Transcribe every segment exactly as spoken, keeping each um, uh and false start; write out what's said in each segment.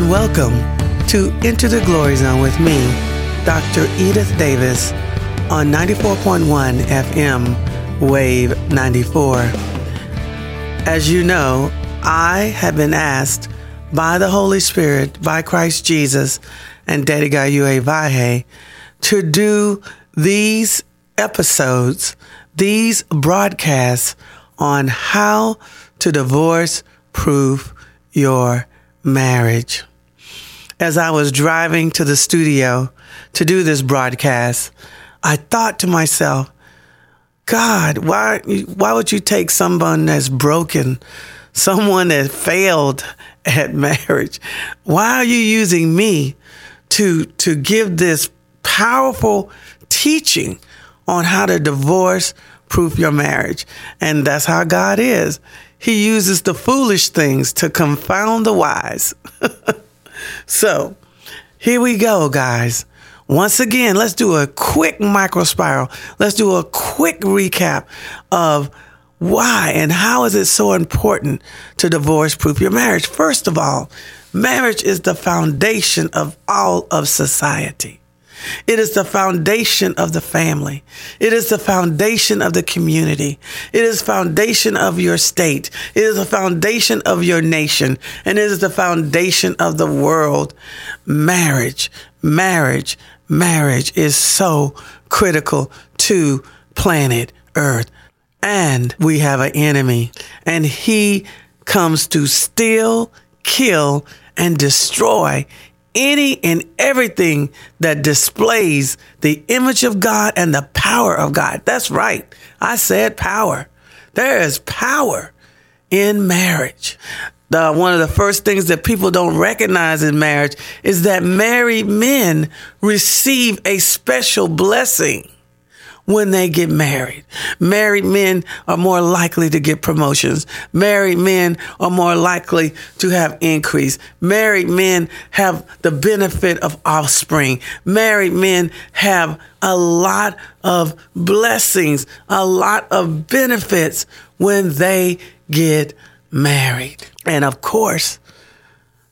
and welcome to Enter the Glory Zone with me, Doctor Edith Davis, on ninety-four point one F M, Wave ninety-four. As you know, I have been asked by the Holy Spirit, by Christ Jesus, and Dedegayue Vahe to do these episodes, these broadcasts on how to divorce-proof your marriage. As I was driving to the studio to do this broadcast, I thought to myself, God, why why would you take someone that's broken, someone that failed at marriage? Why are you using me to to give this powerful teaching on how to divorce-proof your marriage? And that's how God is. He uses the foolish things to confound the wise. So, here we go, guys. Once again, let's do a quick micro spiral. Let's do a quick recap of why and how is it so important to divorce-proof your marriage. First of all, marriage is the foundation of all of society. It is the foundation of the family. It is the foundation of the community. It is foundation of your state. It is the foundation of your nation. And it is the foundation of the world. Marriage, marriage, marriage is so critical to planet Earth. And we have an enemy. And he comes to steal, kill, and destroy any and everything that displays the image of God and the power of God. That's right. I said power. There is power in marriage. The, one of the first things that people don't recognize in marriage is that married men receive a special blessing when they get married. Married men are more likely to get promotions. Married men are more likely to have increase. Married men have the benefit of offspring. Married men have a lot of blessings, a lot of benefits when they get married. And of course,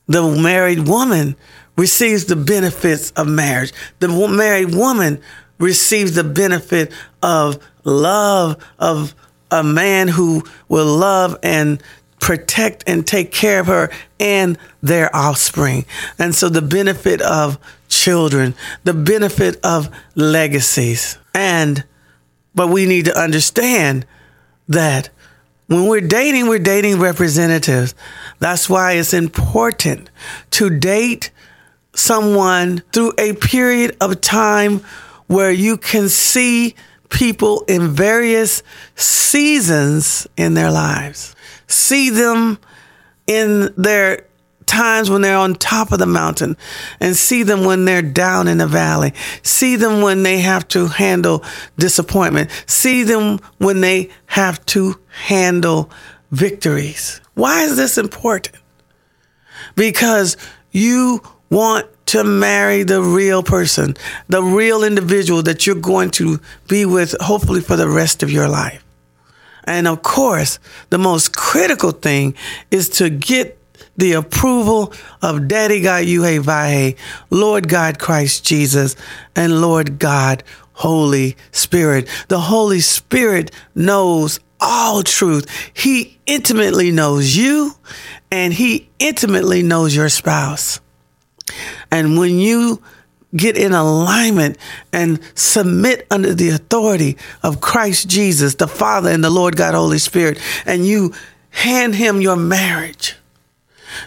the married woman receives the benefits of marriage. The married woman receives the benefit of love, of a man who will love and protect and take care of her and their offspring. And so the benefit of children, the benefit of legacies. And, but we need to understand that when we're dating, we're dating representatives. That's why it's important to date someone through a period of time where you can see people in various seasons in their lives. See them in their times when they're on top of the mountain, and see them when they're down in the valley. See them when they have to handle disappointment. See them when they have to handle victories. Why is this important? Because you want to marry the real person, the real individual that you're going to be with, hopefully for the rest of your life. And of course, the most critical thing is to get the approval of Daddy God, Yuhei Vahe, Lord God, Christ Jesus, and Lord God, Holy Spirit. The Holy Spirit knows all truth. He intimately knows you, and he intimately knows your spouse. And when you get in alignment and submit under the authority of Christ Jesus, the Father, and the Lord God, Holy Spirit, and you hand him your marriage,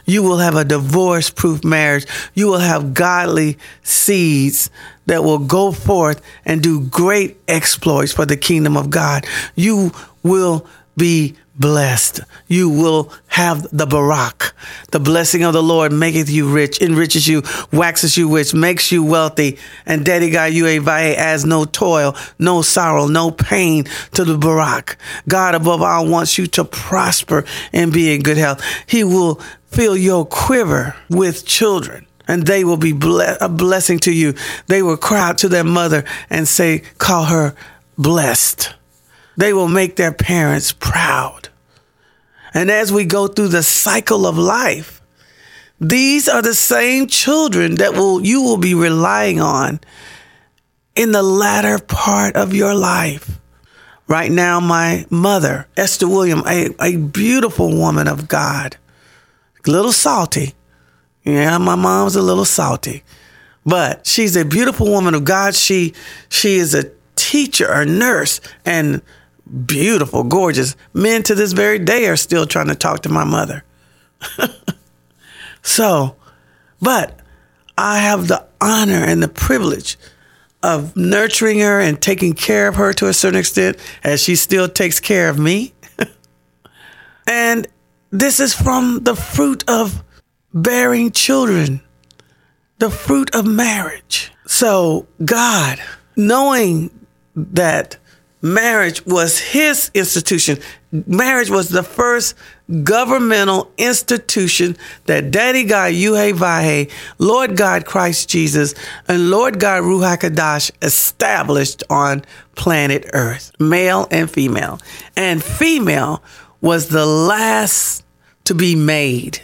you will have a divorce-proof marriage. You will have godly seeds that will go forth and do great exploits for the kingdom of God. You will be blessed. You will have the barak. The blessing of the Lord maketh you rich, enriches you, waxes you rich, makes you wealthy. And Dedegayue Vahe adds no toil, no sorrow, no pain to the barak. God above all wants you to prosper and be in good health. He will fill your quiver with children, and they will be ble- a blessing to you. They will cry out to their mother and say, call her blessed. They will make their parents proud. And as we go through the cycle of life, These are the same children that will you will be relying on in the latter part of your life. Right now, my mother, Esther William, a, a beautiful woman of God, a little salty. Yeah, my mom's a little salty, but she's a beautiful woman of God. She she is a teacher, a nurse, and beautiful, gorgeous. Men to this very day are still trying to talk to my mother. So, but I have the honor and the privilege of nurturing her and taking care of her to a certain extent, as she still takes care of me. And this is from the fruit of bearing children, the fruit of marriage. So God, knowing that marriage was his institution, marriage was the first governmental institution that Dedegayue Yuhei Vahe, Lord God Christ Jesus, and Lord God Ruhakadash established on planet Earth, male and female. And female was the last to be made,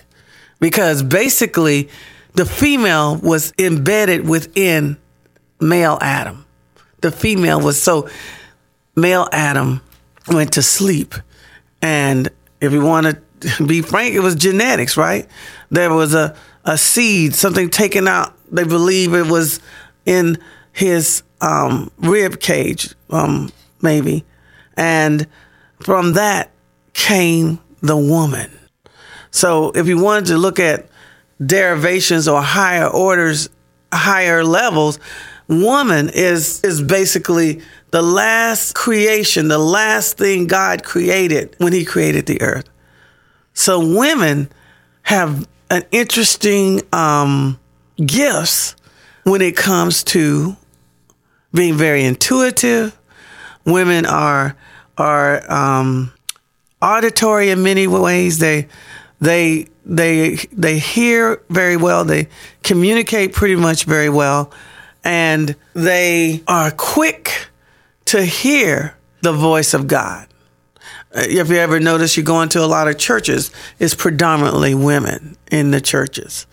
because basically the female was embedded within male Adam. The female was so male Adam went to sleep. And if you want to be frank, it was genetics, right? There was a, a seed, something taken out. They believe it was in his um, rib cage, um, maybe. And from that came the woman. So if you wanted to look at derivations or higher orders, higher levels, woman is is basically the last creation, the last thing God created when he created the earth. So women have an interesting um, gifts when it comes to being very intuitive. Women are are um, auditory in many ways. They they they they hear very well. They communicate pretty much very well. And they are quick to hear the voice of God. If you ever notice, you go into a lot of churches, it's predominantly women in the churches,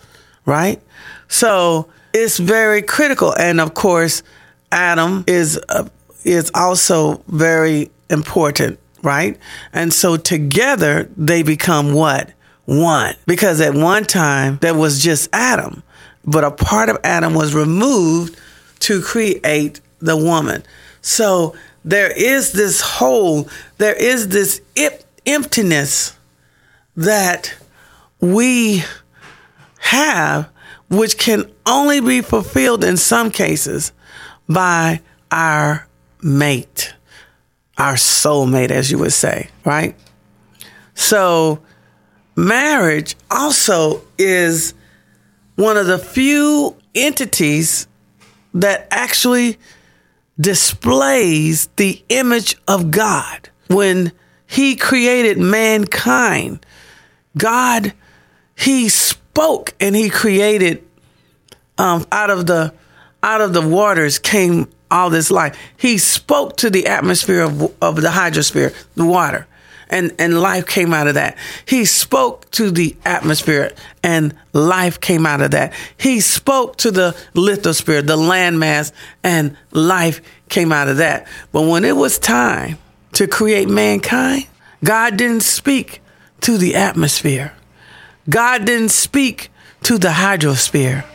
right? So it's very critical. And of course, Adam is uh, is also very important, right? And so together they become what? One. Because at one time there was just Adam, but a part of Adam was removed to create the woman. So there is this hole, there is this emptiness that we have, which can only be fulfilled in some cases by our mate, our soulmate, as you would say, right? So marriage also is one of the few entities that actually displays the image of God. When he created mankind, God, he spoke and he created um, out of the out of the waters came all this life. He spoke to the atmosphere of, of the hydrosphere, the water, and, and life came out of that. He spoke to the atmosphere and life came out of that. He spoke to the lithosphere, the landmass, and life came out of that. But when it was time to create mankind, God didn't speak to the atmosphere. God didn't speak to the hydrosphere.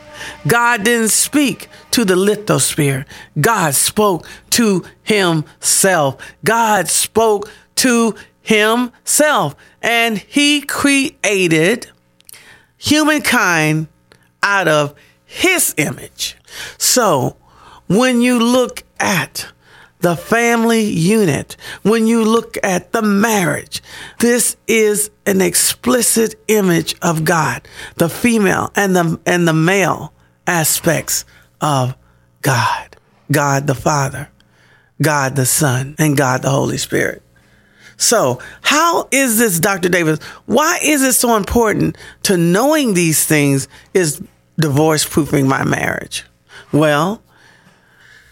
God didn't speak to the lithosphere. God spoke to himself. God spoke to himself, and he created humankind out of his image. So when you look at the family unit, when you look at the marriage, this is an explicit image of God, the female and the and the male aspects of God, God the Father, God the Son, and God the Holy Spirit. So how is this, Doctor Davis? Why is it so important to knowing these things is divorce-proofing my marriage? Well,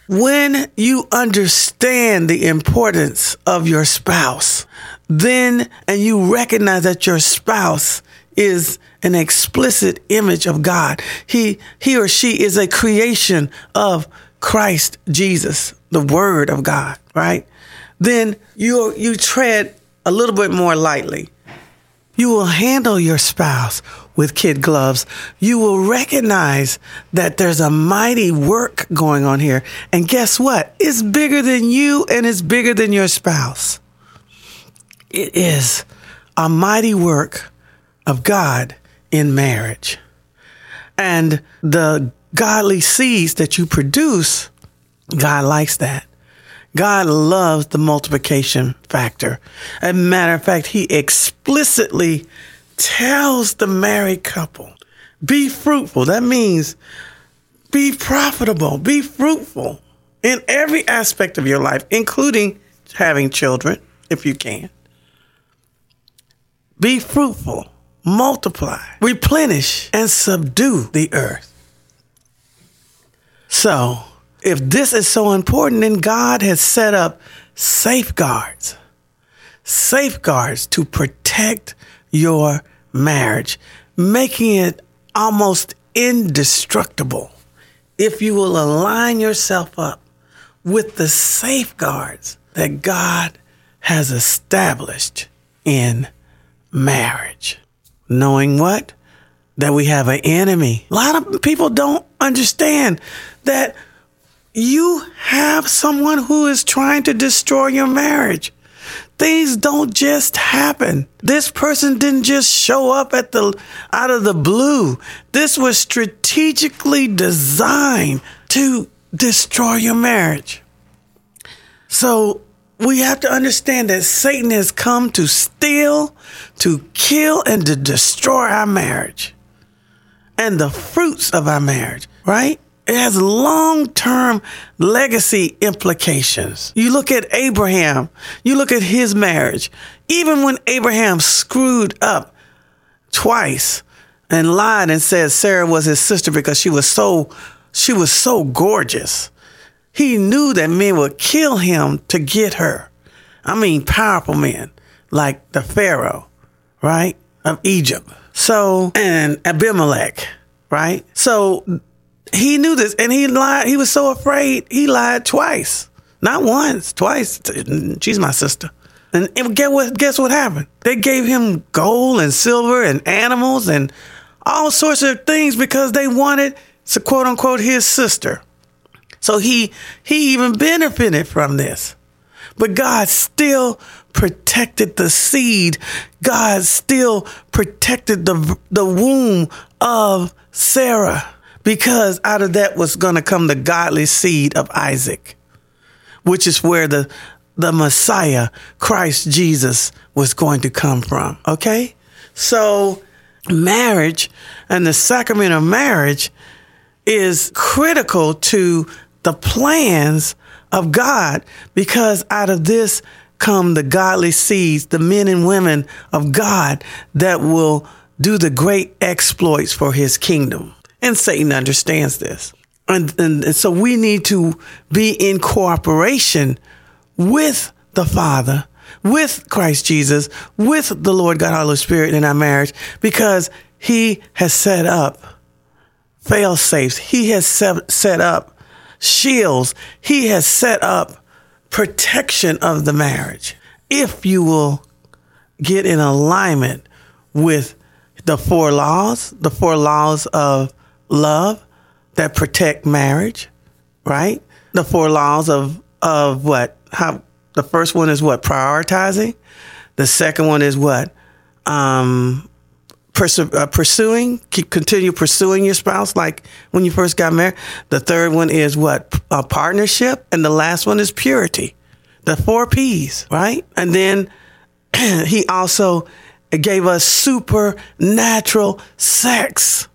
when you understand the importance of your spouse, then, and you recognize that your spouse is an explicit image of God. He, he or she is a creation of Christ Jesus, the Word of God, right? Then you you tread a little bit more lightly. You will handle your spouse with kid gloves. You will recognize that there's a mighty work going on here. And guess what? It's bigger than you and it's bigger than your spouse. It is a mighty work of God in marriage. And the godly seeds that you produce, God likes that. God loves the multiplication factor. As a matter of fact, he explicitly tells the married couple, be fruitful. That means be profitable, be fruitful in every aspect of your life, including having children, if you can. Be fruitful, multiply, replenish, and subdue the earth. So, if this is so important, then God has set up safeguards, safeguards to protect your marriage, making it almost indestructible. If you will align yourself up with the safeguards that God has established in marriage. Knowing what? That we have an enemy. A lot of people don't understand that you have someone who is trying to destroy your marriage. Things don't just happen. This person didn't just show up at the out of the blue. This was strategically designed to destroy your marriage. So we have to understand that Satan has come to steal, to kill, and to destroy our marriage and the fruits of our marriage, right? It has long-term legacy implications. You look at Abraham, you look at his marriage. Even when Abraham screwed up twice and lied and said Sarah was his sister because she was so she was so gorgeous, he knew that men would kill him to get her. I mean, powerful men like the Pharaoh, right, of Egypt. So, and Abimelech, right? So he knew this, and he lied. He was so afraid. He lied twice, not once, twice. She's my sister. And guess what, guess what happened? They gave him gold and silver and animals and all sorts of things because they wanted to, quote unquote, his sister. So he he even benefited from this. But God still protected the seed. God still protected the the womb of Sarah, because out of that was going to come the godly seed of Isaac, which is where the, the Messiah, Christ Jesus, was going to come from. Okay? So marriage and the sacrament of marriage is critical to the plans of God, because out of this come the godly seeds, the men and women of God that will do the great exploits for his kingdom. And Satan understands this. And, and, and so we need to be in cooperation with the Father, with Christ Jesus, with the Lord God, Holy Spirit in our marriage, because he has set up fail safes. He has set, set up shields. He has set up protection of the marriage. If you will get in alignment with the four laws, the four laws of love that protect marriage, right? The four laws of, of what? How the first one is what? Prioritizing. The second one is what? Um, pers- uh, pursuing, keep, continue pursuing your spouse like when you first got married. The third one is what? A partnership. And the last one is purity. The four P's, right? And then he also gave us supernatural sex.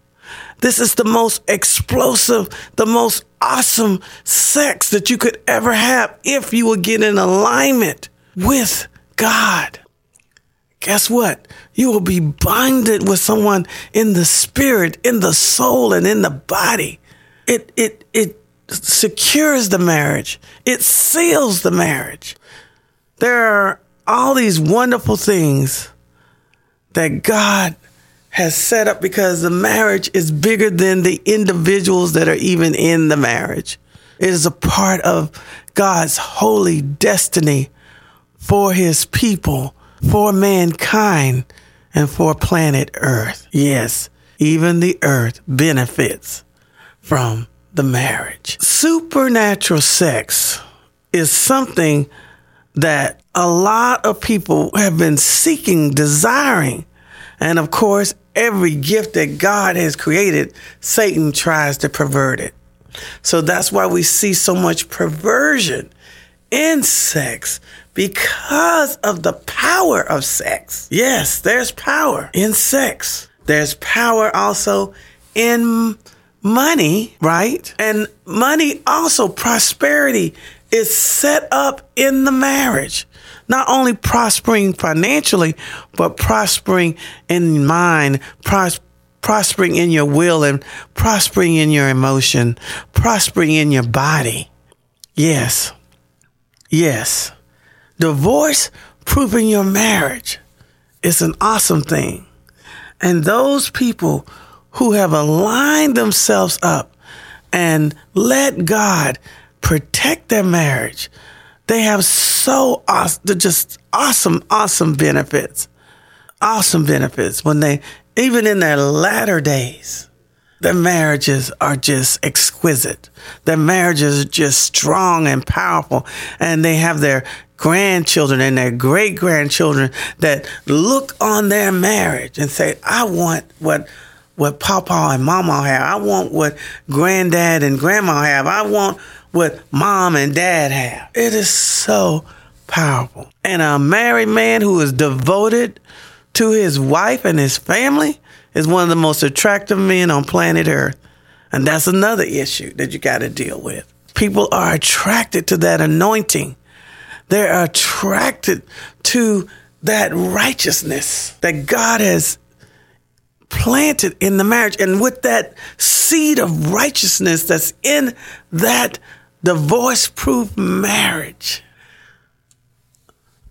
This is the most explosive, the most awesome sex that you could ever have if you will get in alignment with God. Guess what? You will be bonded with someone in the spirit, in the soul, and in the body. It it it secures the marriage. It seals the marriage. There are all these wonderful things that God has set up, because the marriage is bigger than the individuals that are even in the marriage. It is a part of God's holy destiny for his people, for mankind, and for planet Earth. Yes, even the Earth benefits from the marriage. Supernatural sex is something that a lot of people have been seeking, desiring. And of course, every gift that God has created, Satan tries to pervert it. So that's why we see so much perversion in sex, because of the power of sex. Yes, there's power in sex. There's power also in money, right? And money also, prosperity is set up in the marriage. Not only prospering financially, but prospering in mind, pros- prospering in your will, and prospering in your emotion, prospering in your body. Yes. Yes. Divorce proving your marriage is an awesome thing. And those people who have aligned themselves up and let God protect their marriage, they have so awesome, just awesome, awesome benefits. Awesome benefits when they, even in their latter days, their marriages are just exquisite. Their marriages are just strong and powerful. And they have their grandchildren and their great-grandchildren that look on their marriage and say, I want what what Papa and Mama have. I want what Granddad and Grandma have. I want what Mom and Dad have. It is so powerful. And a married man who is devoted to his wife and his family is one of the most attractive men on planet Earth. And that's another issue that you got to deal with. People are attracted to that anointing. They're attracted to that righteousness that God has planted in the marriage. And with that seed of righteousness that's in that divorce-proof marriage,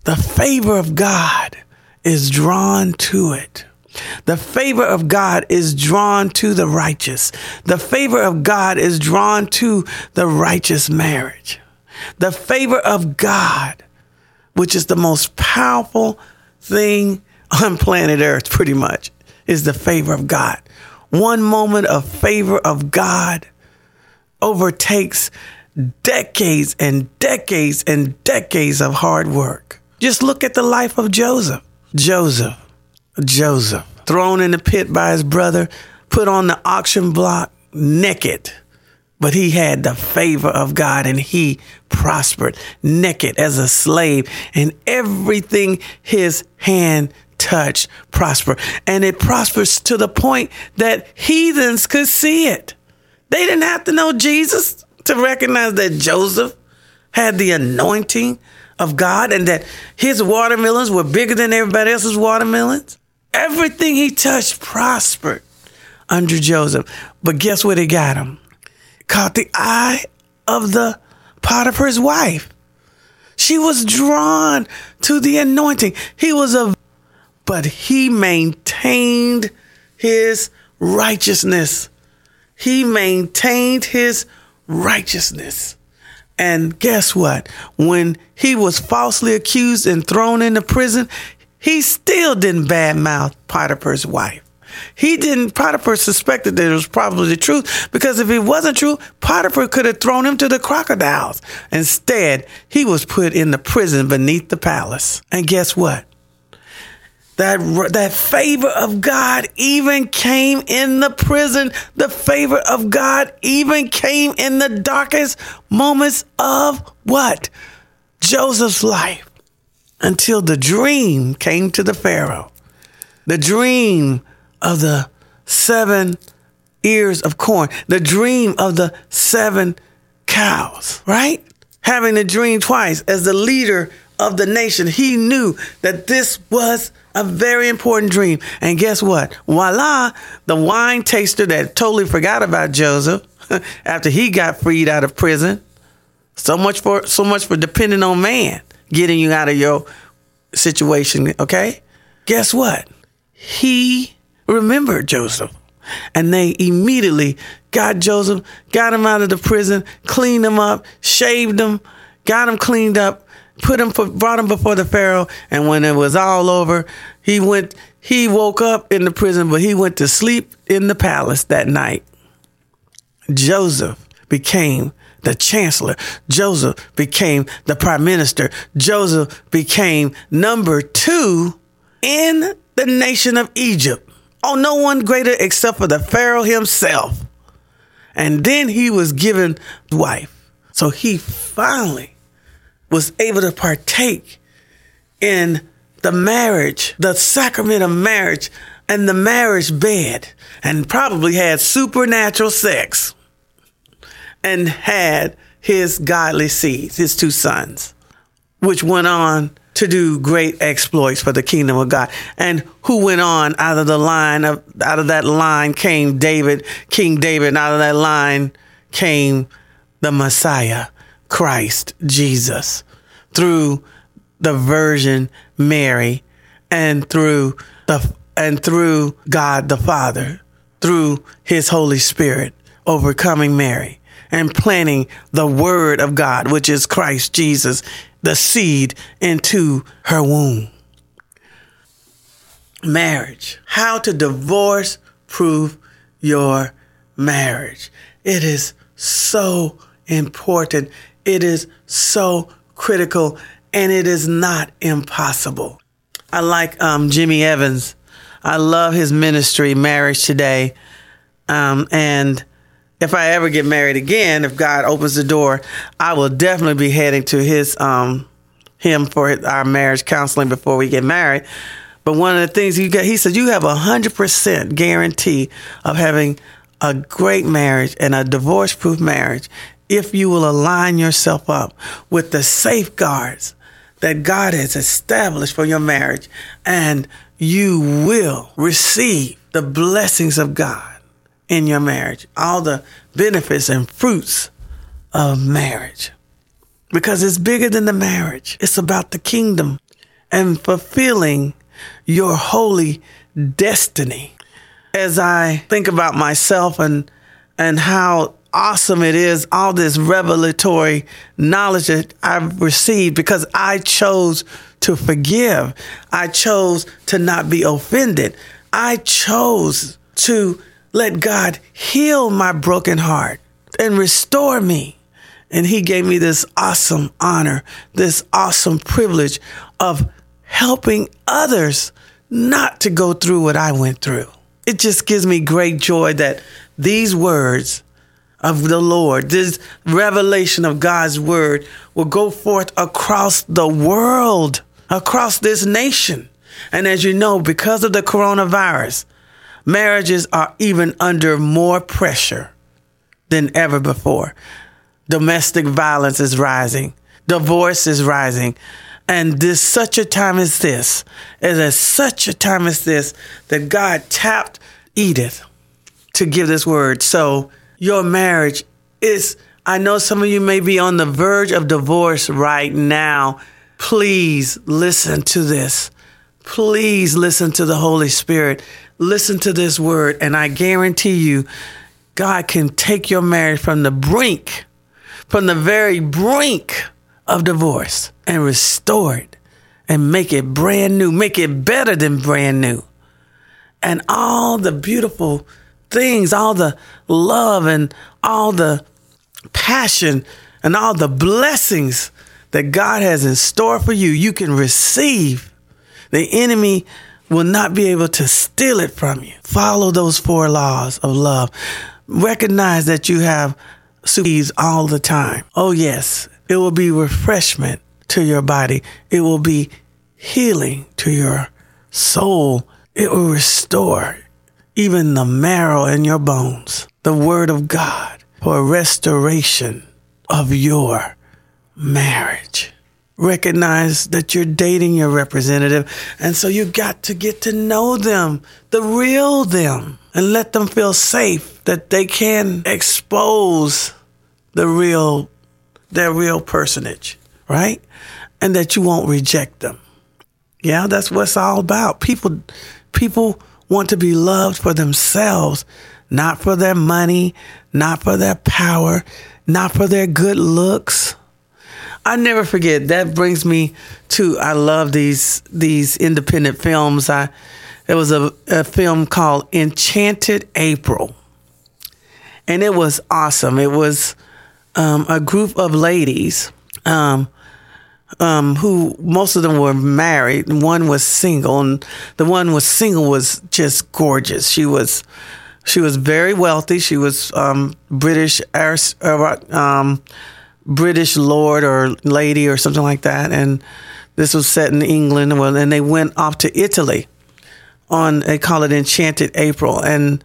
the favor of God is drawn to it. The favor of God is drawn to the righteous. The favor of God is drawn to the righteous marriage. The favor of God, which is the most powerful thing on planet Earth, pretty much, is the favor of God. One moment of favor of God overtakes decades and decades and decades of hard work. Just look at the life of Joseph. Joseph. Joseph, thrown in the pit by his brother, put on the auction block, naked. But he had the favor of God and he prospered, naked as a slave, and everything his hand touched prospered. And it prospers to the point that heathens could see it. They didn't have to know Jesus to recognize that Joseph had the anointing of God and that his watermelons were bigger than everybody else's watermelons. Everything he touched prospered under Joseph. But guess what? He got him. Caught the eye of the Potiphar's wife. She was drawn to the anointing. He was a, but he maintained his righteousness. He maintained his righteousness. And guess what? When he was falsely accused and thrown into prison, he still didn't badmouth Potiphar's wife. He didn't, Potiphar suspected that it was probably the truth, because if it wasn't true, Potiphar could have thrown him to the crocodiles. Instead, he was put in the prison beneath the palace. And guess what? That, that favor of God even came in the prison. The favor of God even came in the darkest moments of what? Joseph's life. Until the dream came to the Pharaoh. The dream of the seven ears of corn, the dream of the seven cows, right? Having the dream twice as the leader of the nation, he knew that this was a very important dream. And guess what? Voila, the wine taster that totally forgot about Joseph after he got freed out of prison. So much for so much for depending on man getting you out of your situation, okay? Guess what? He remembered Joseph. And they immediately got Joseph, got him out of the prison, cleaned him up, shaved him, got him cleaned up, put him for, brought him before the Pharaoh. And when it was all over, he went, he woke up in the prison, but he went to sleep in the palace that night. Joseph became the chancellor. Joseph became the prime minister. Joseph became number two in the nation of Egypt. Oh, no one greater except for the Pharaoh himself. And then he was given a wife. So he finally was able to partake in the marriage, the sacrament of marriage, and the marriage bed, and probably had supernatural sex and had his godly seeds, his two sons, which went on to do great exploits for the kingdom of God. And who went on out of the line of, out of that line came David, King David, and out of that line came the Messiah, Christ Jesus, through the Virgin Mary and through the, and through God the Father, through his Holy Spirit, overcoming Mary and planting the word of God, which is Christ Jesus, the seed, into her womb. Marriage. How to divorce proof your marriage. It is so important. It is so critical, and it is not impossible. I like um, Jimmy Evans. I love his ministry, Marriage Today. Um, and if I ever get married again, if God opens the door, I will definitely be heading to his, um, him for our marriage counseling before we get married. But one of the things he got, he said, you have a hundred percent guarantee of having a great marriage and a divorce-proof marriage if you will align yourself up with the safeguards that God has established for your marriage, and you will receive the blessings of God in your marriage, all the benefits and fruits of marriage, because it's bigger than the marriage. It's about the kingdom and fulfilling your holy destiny. As I think about myself and and how awesome it is, all this revelatory knowledge that I've received, because I chose to forgive. I chose to not be offended. I chose to let God heal my broken heart and restore me. And he gave me this awesome honor, this awesome privilege of helping others not to go through what I went through. It just gives me great joy that these words of the Lord, this revelation of God's word, will go forth across the world, across this nation. And as you know, because of the coronavirus, marriages are even under more pressure than ever before. Domestic violence is rising. Divorce is rising. And this such a time as this, it is such a time as this that God tapped Edith to give this word. So your marriage is, I know some of you may be on the verge of divorce right now. Please listen to this. Please listen to the Holy Spirit. Listen to this word, and I guarantee you, God can take your marriage from the brink, from the very brink of divorce, and restore it and make it brand new, make it better than brand new. And all the beautiful things, all the love and all the passion and all the blessings that God has in store for you, you can receive. The enemy will not be able to steal it from you. Follow those four laws of love. Recognize that you have seeds all the time. Oh, yes, it will be refreshment to your body. It will be healing to your soul. It will restore even the marrow in your bones. The word of God for restoration of your marriage. Recognize that you're dating your representative, and so you got to get to know them, the real them, and let them feel safe that they can expose the real, their real personage, right? And that you won't reject them. Yeah, that's what it's all about. People, people want to be loved for themselves, not for their money, not for their power, not for their good looks. I never forget. That brings me to, I love these these independent films. I There was a, a film called Enchanted April, and it was awesome. It was um, a group of ladies um, um, who, most of them were married. One was single, and the one who was single was just gorgeous. She was she was very wealthy. She was um, British um, British lord or lady or something like that, and this was set in England. Well, and they went off to Italy. On, they call it Enchanted April. And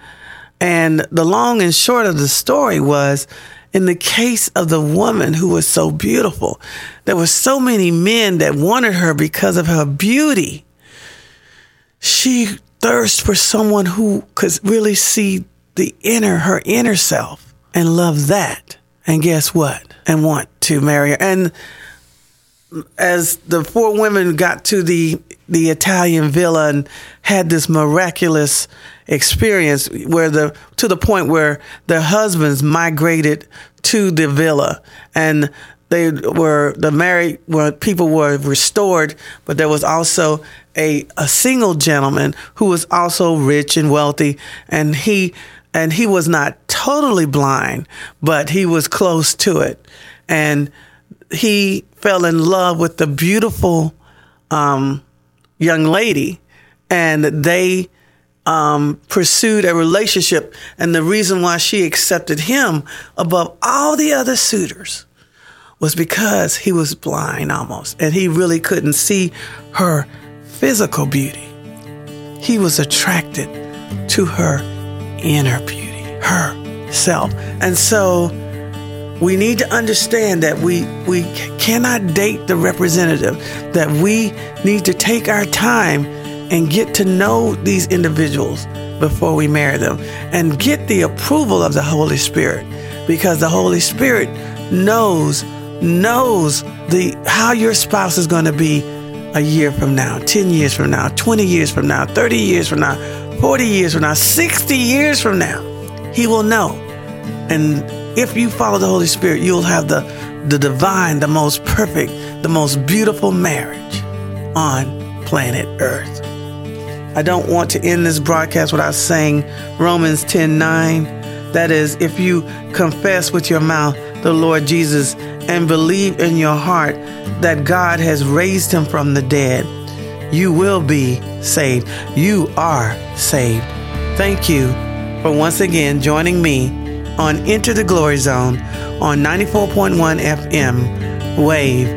and the long and short of the story was, in the case of the woman who was so beautiful, there were so many men that wanted her because of her beauty. She thirsted for someone who could really see the inner, her inner self, and love that. And guess what? And want to marry her. And as the four women got to the the Italian villa and had this miraculous experience where the, to the point where their husbands migrated to the villa, and they were, the married were, people were restored, but there was also a, a single gentleman who was also rich and wealthy, and he, and he was not totally blind, but he was close to it. And he fell in love with the beautiful, um, young lady, and they um, pursued a relationship. And the reason why she accepted him above all the other suitors was because he was blind almost, and he really couldn't see her physical beauty. He was attracted to her inner beauty, herself. And so we need to understand that we we cannot date the representative, that we need to take our time and get to know these individuals before we marry them, and get the approval of the Holy Spirit, because the Holy Spirit knows, knows the how your spouse is going to be a year from now, ten years from now, twenty years from now, thirty years from now, forty years from now, sixty years from now. He will know. And if you follow the Holy Spirit, you'll have the, the divine, the most perfect, the most beautiful marriage on planet Earth. I don't want to end this broadcast without saying Romans ten nine. That is, if you confess with your mouth the Lord Jesus and believe in your heart that God has raised him from the dead, you will be saved. You are saved. Thank you for once again joining me on Enter the Glory Zone on ninety-four point one F M, Wave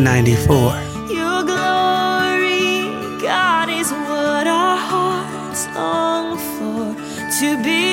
ninety-four. Your glory, God, is what our hearts long for, to be